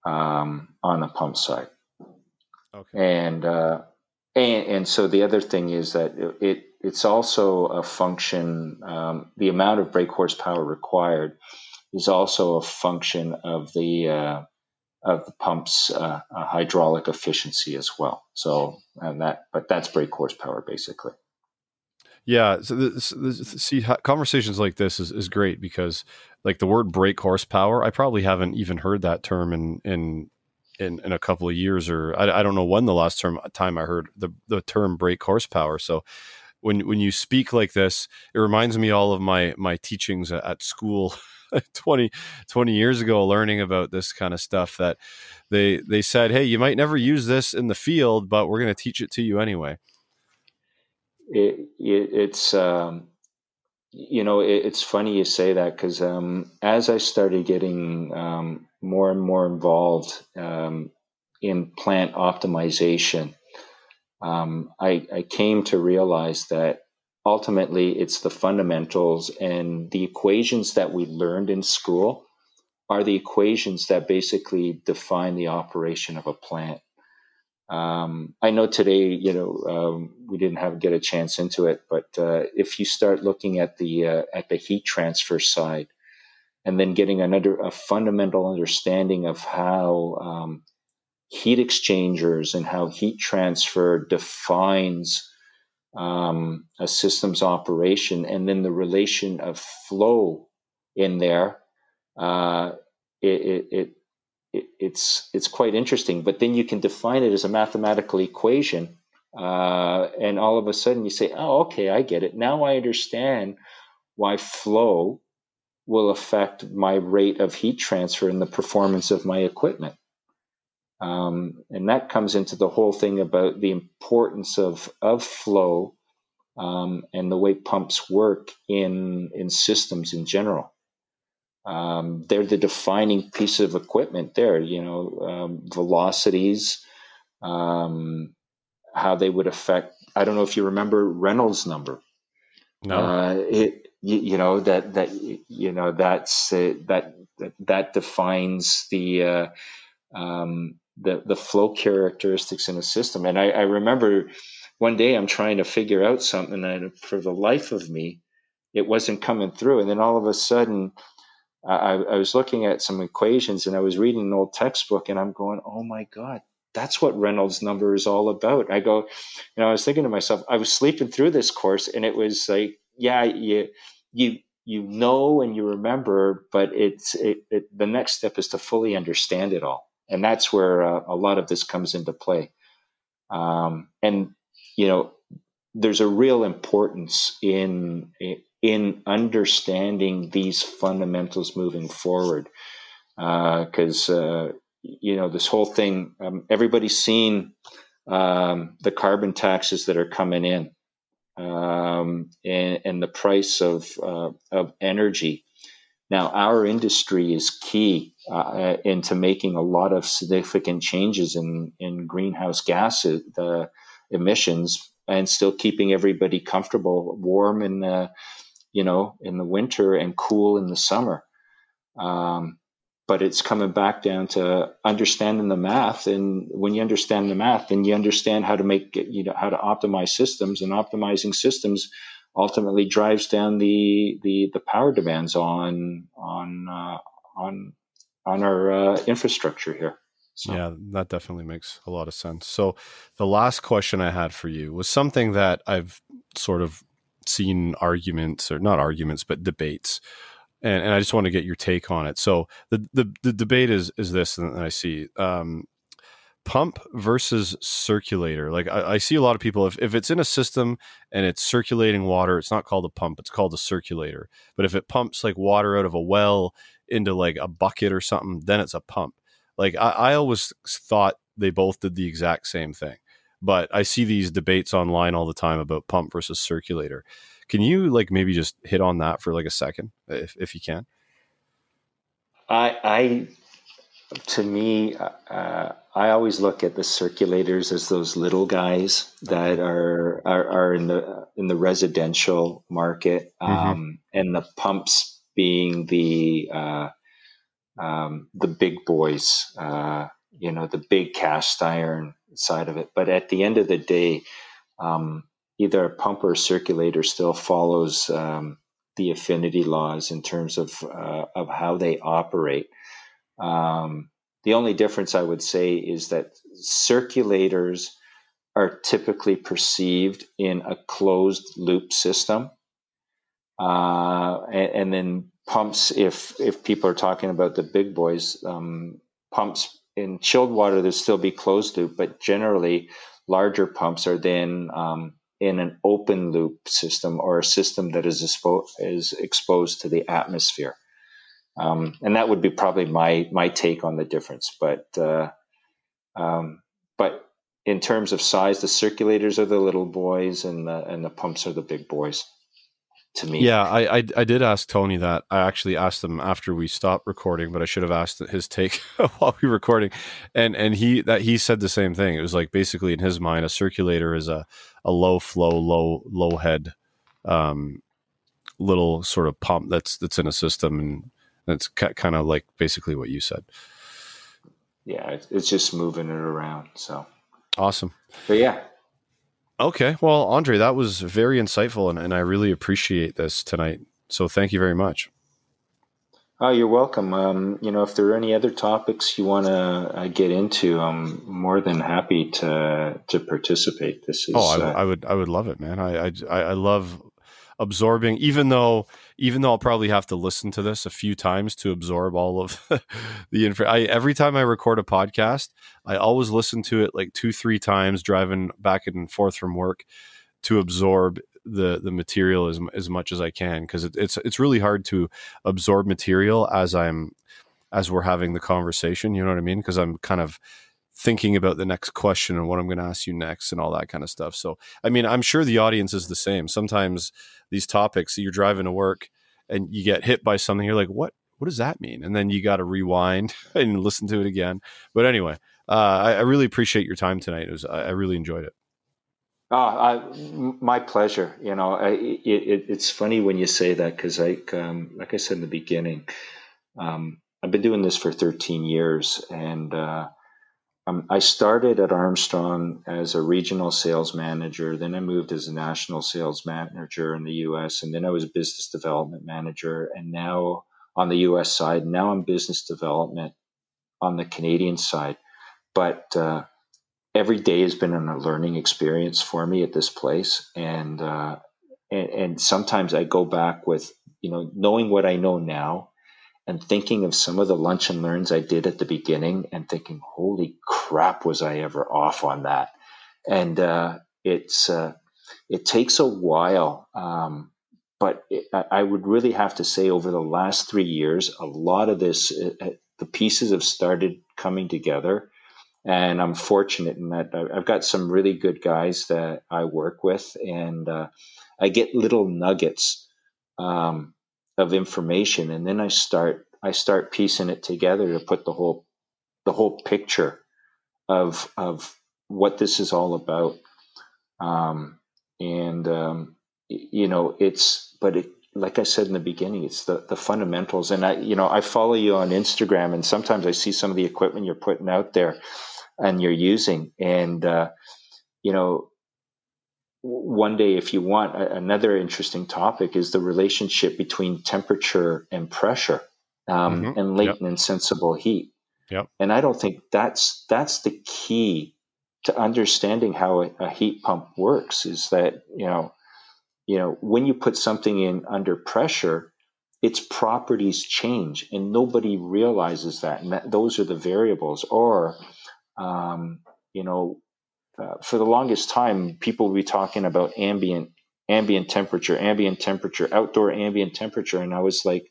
um, on the pump side, okay, and. Uh, And, and so the other thing is that it it's also a function, um, the amount of brake horsepower required is also a function of the uh, of the pump's uh, hydraulic efficiency as well. So and that, but that's brake horsepower basically. Yeah. So this, this, see, conversations like this is, is great because like the word brake horsepower, I probably haven't even heard that term in in. In, in a couple of years, or I, I don't know when the last term, time I heard the, the term brake horsepower. So when when you speak like this, it reminds me all of my my teachings at school twenty, twenty years ago, learning about this kind of stuff that they they said, hey, you might never use this in the field, but we're going to teach it to you anyway. It, it, it's, um, you know, it, it's funny you say that because um, as I started getting um, more and more involved um, in plant optimization, um, I, I came to realize that ultimately it's the fundamentals and the equations that we learned in school are the equations that basically define the operation of a plant. Um, I know today, you know, um, we didn't have get a chance into it, but uh, if you start looking at the uh, at the heat transfer side, and then getting another a fundamental understanding of how um, heat exchangers and how heat transfer defines um, a system's operation, and then the relation of flow in there, uh, it, it, it it's it's quite interesting. But then you can define it as a mathematical equation Uh, and all of a sudden you say, oh, okay, I get it. Now I understand why flow will affect my rate of heat transfer and the performance of my equipment. Um, and that comes into the whole thing about the importance of, of flow um, and the way pumps work in, in systems in general. Um, they're the defining piece of equipment there, you know, um, velocities, um, how they would affect. I don't know if you remember Reynolds number. No. Uh, it, you, you know, that, that, you know, that's, uh, that, that, that defines the, uh, um, the, the flow characteristics in a system. And I, I remember one day I'm trying to figure out something, and for the life of me, it wasn't coming through. And then all of a sudden, I, I was looking at some equations and I was reading an old textbook, and I'm going, oh my God, that's what Reynolds number is all about. I go, you know, I was thinking to myself, I was sleeping through this course, and it was like, yeah, you, you, you know, and you remember, but it's, it, it, the next step is to fully understand it all. And that's where uh, a lot of this comes into play. Um, and, you know, there's a real importance in, in in understanding these fundamentals moving forward. Uh, cause, uh, you know, this whole thing, um, everybody's seen, um, the carbon taxes that are coming in, um, and, and the price of, uh, of energy. Now, our industry is key, uh, into making a lot of significant changes in, in greenhouse gas, uh, emissions, and still keeping everybody comfortable, warm in the, you know, in the winter and cool in the summer. Um, but it's coming back down to understanding the math. And when you understand the math, then you understand how to make, you know, how to optimize systems, and optimizing systems ultimately drives down the, the, the power demands on, on, uh, on, on our uh, infrastructure here. So. Yeah, that definitely makes a lot of sense. So the last question I had for you was something that I've sort of seen arguments, or not arguments, but debates. And, and I just want to get your take on it. So the, the, the debate is, is this, and I see um, pump versus circulator. Like I, I see a lot of people, if, if it's in a system and it's circulating water, it's not called a pump, it's called a circulator. But if it pumps like water out of a well into like a bucket or something, then it's a pump. Like I, I always thought they both did the exact same thing. But I see these debates online all the time about pump versus circulator. Can you like maybe just hit on that for like a second, if if you can? I, I to me, uh, I always look at the circulators as those little guys that are are, are in the in the residential market, um, mm-hmm. and the pumps being the uh, um, the big boys. Uh, you know, the big cast iron side of it. But at the end of the day, um, either a pump or a circulator still follows um, the affinity laws in terms of, uh, of how they operate. Um, the only difference I would say is that circulators are typically perceived in a closed loop system. Uh, and, and then pumps, if, if people are talking about the big boys, um, pumps, in chilled water, there'll still be closed loop, but generally larger pumps are then um, in an open loop system, or a system that is, expo- is exposed to the atmosphere. Um, and that would be probably my my take on the difference. But uh, um, but in terms of size, the circulators are the little boys, and the, and the pumps are the big boys. To me. Yeah, I, I I did ask Tony that. I actually asked him after we stopped recording, but I should have asked his take while we were recording. And and he that he said the same thing. It was like basically in his mind, a circulator is a, a low flow, low low head, um, little sort of pump that's that's in a system, and that's ca- kind of like basically what you said. Yeah, it's just moving it around. So awesome. But yeah. Okay. Well, Andre, that was very insightful, and, and I really appreciate this tonight. So thank you very much. Oh, you're welcome. Um, you know, if there are any other topics you want to uh, get into, I'm more than happy to to participate. This is, oh, I, uh, I would, I would love it, man. I, I, I love, absorbing, even though even though I'll probably have to listen to this a few times to absorb all of the info. I, every time I record a podcast, I always listen to it like two, three times driving back and forth from work to absorb the the material as as much as I can, because it, it's it's really hard to absorb material as I'm as we're having the conversation. You know what I mean? Because I'm kind of thinking about the next question and what I'm going to ask you next and all that kind of stuff. So, I mean, I'm sure the audience is the same. Sometimes these topics, you're driving to work and you get hit by something. You're like, what, what does that mean? And then you got to rewind and listen to it again. But anyway, uh, I, I really appreciate your time tonight. It was, I, I really enjoyed it. Oh, I, my pleasure. You know, I, it, it, it's funny when you say that, cause I, um, like I said in the beginning, um, I've been doing this for thirteen years, and, uh, Um, I started at Armstrong as a regional sales manager. Then I moved as a national sales manager in the U S, and then I was business development manager. And now on the U S side, now I'm business development on the Canadian side. But uh, every day has been a learning experience for me at this place. And, uh, and and sometimes I go back with, you know, knowing what I know now, and thinking of some of the lunch and learns I did at the beginning and thinking, holy crap, was I ever off on that? And uh, it's uh, it takes a while, um, but it, I would really have to say over the last three years, a lot of this, it, the pieces have started coming together. And I'm fortunate in that I've got some really good guys that I work with, and uh, I get little nuggets um of information, and then I start I start piecing it together to put the whole the whole picture of of what this is all about. Um, and um, you know, it's but it, like I said in the beginning, it's the the fundamentals. And I you know I follow you on Instagram, and sometimes I see some of the equipment you're putting out there and you're using, and uh, you know. One day, if you want, another interesting topic is the relationship between temperature and pressure, um, mm-hmm. and latent yep. and sensible heat. Yep. And I don't think that's that's the key to understanding how a, a heat pump works. Is that you know, you know, when you put something in under pressure, its properties change, and nobody realizes that. And that, those are the variables. Or, um, you know. Uh, for the longest time, people will be talking about ambient, ambient temperature, ambient temperature, outdoor ambient temperature. And I was like,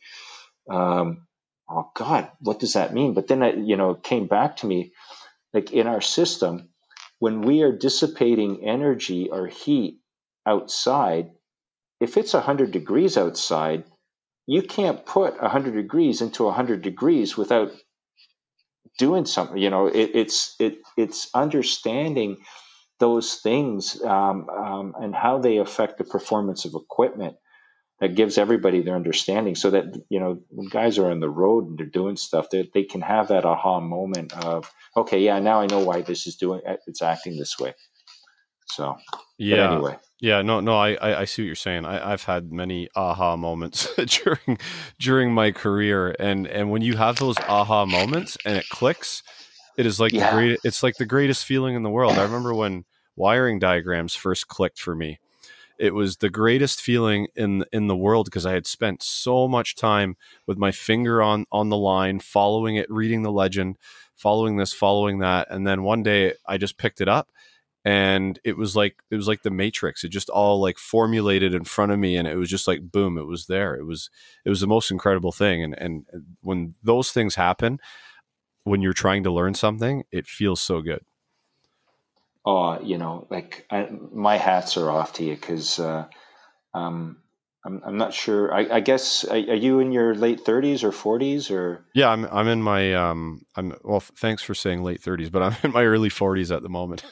um, oh God, what does that mean? But then I, you know, it came back to me, like in our system, when we are dissipating energy or heat outside, if it's one hundred degrees outside, you can't put one hundred degrees into one hundred degrees without doing something. You know, it, it's it it's understanding those things um, um, and how they affect the performance of equipment that gives everybody their understanding, so that you know when guys are on the road and they're doing stuff, that they, they can have that aha moment of, okay, yeah, now I know why this is doing it's acting this way. So yeah, but anyway. Yeah, no, no, I, I see what you're saying. I, I've had many aha moments during during my career, and and when you have those aha moments and it clicks, it is like yeah. the great, it's like the greatest feeling in the world. I remember when wiring diagrams first clicked for me. It was the greatest feeling in in the world, because I had spent so much time with my finger on on the line, following it, reading the legend, following this, following that, and then one day I just picked it up. And it was like it was like the Matrix. It just all like formulated in front of me, and it was just like boom, it was there. It was it was the most incredible thing. And and when those things happen, when you're trying to learn something, it feels so good. Oh, you know, like I, my hats are off to you, because uh, um, I'm I'm not sure. I, I guess are, are you in your late thirties or forties or? Yeah, I'm I'm in my um I'm well. Thanks for saying late thirties, but I'm in my early forties at the moment.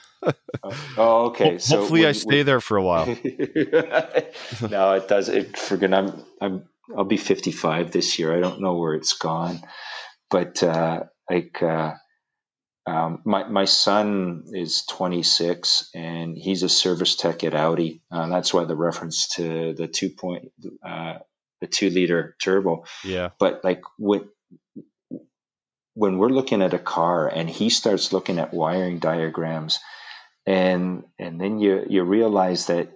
Oh, okay. Ho- so hopefully, we, I stay we... there for a while. No, it does. It friggin' I'm, I'm, I'll be fifty-five this year. I don't know where it's gone, but uh, like uh, um, my my son is twenty-six, and he's a service tech at Audi, uh, and that's why the reference to the two point, uh, the two liter turbo. Yeah. But like when when we're looking at a car, and he starts looking at wiring diagrams. And and then you you realize that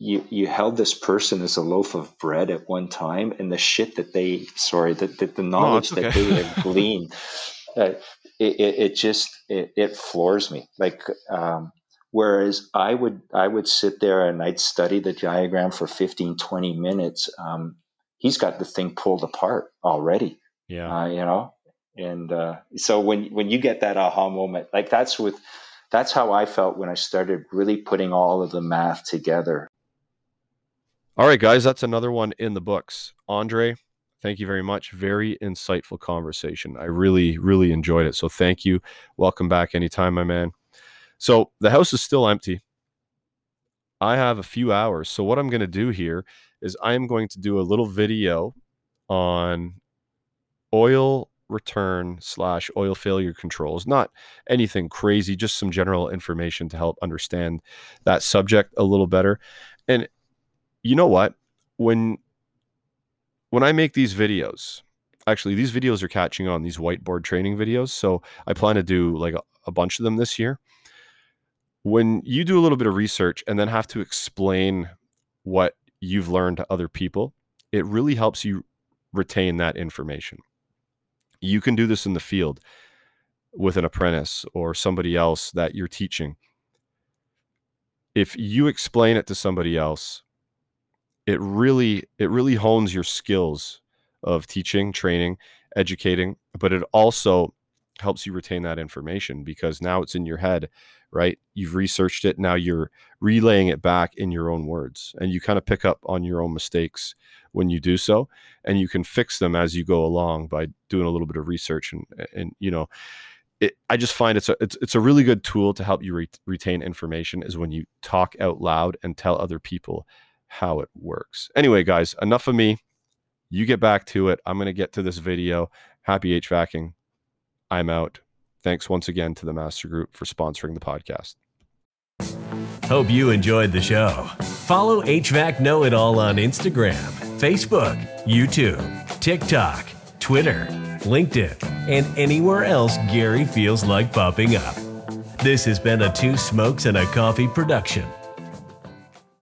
you you held this person as a loaf of bread at one time, and the shit that they sorry that the, the knowledge no, okay. that they have gleaned, uh, it, it it just it, it floors me. Like um, whereas I would I would sit there and I'd study the diagram for fifteen, twenty minutes. Um, he's got the thing pulled apart already. Yeah, uh, you know. And uh, so when when you get that aha moment, like that's with that's how I felt when I started really putting all of the math together. All right, guys, that's another one in the books. Andre, thank you very much. Very insightful conversation. I really, really enjoyed it. So thank you. Welcome back anytime, my man. So the house is still empty. I have a few hours. So what I'm going to do here is I am going to do a little video on oil return slash oil failure controls, not anything crazy, just some general information to help understand that subject a little better. And you know what, when when I make these videos, actually these videos are catching on, these whiteboard training videos, so I plan to do like a, a bunch of them this year. When you do a little bit of research and then have to explain what you've learned to other people, it really helps you retain that information. You can do this in the field with an apprentice or somebody else that you're teaching. If you explain it to somebody else, it really, it really hones your skills of teaching, training, educating, but it also helps you retain that information because now it's in your head, right? You've researched it. Now you're relaying it back in your own words, and you kind of pick up on your own mistakes when you do so, and you can fix them as you go along by doing a little bit of research. And, and, you know, it, I just find it's a, it's, it's a really good tool to help you re retain information is when you talk out loud and tell other people how it works. Anyway, guys, enough of me. You get back to it. I'm going to get to this video. Happy HVACing. I'm out. Thanks once again to the Master Group for sponsoring the podcast. Hope you enjoyed the show. Follow H V A C Know It All on Instagram, Facebook, YouTube, TikTok, Twitter, LinkedIn, and anywhere else Gary feels like popping up. This has been a Two Smokes and a Coffee production.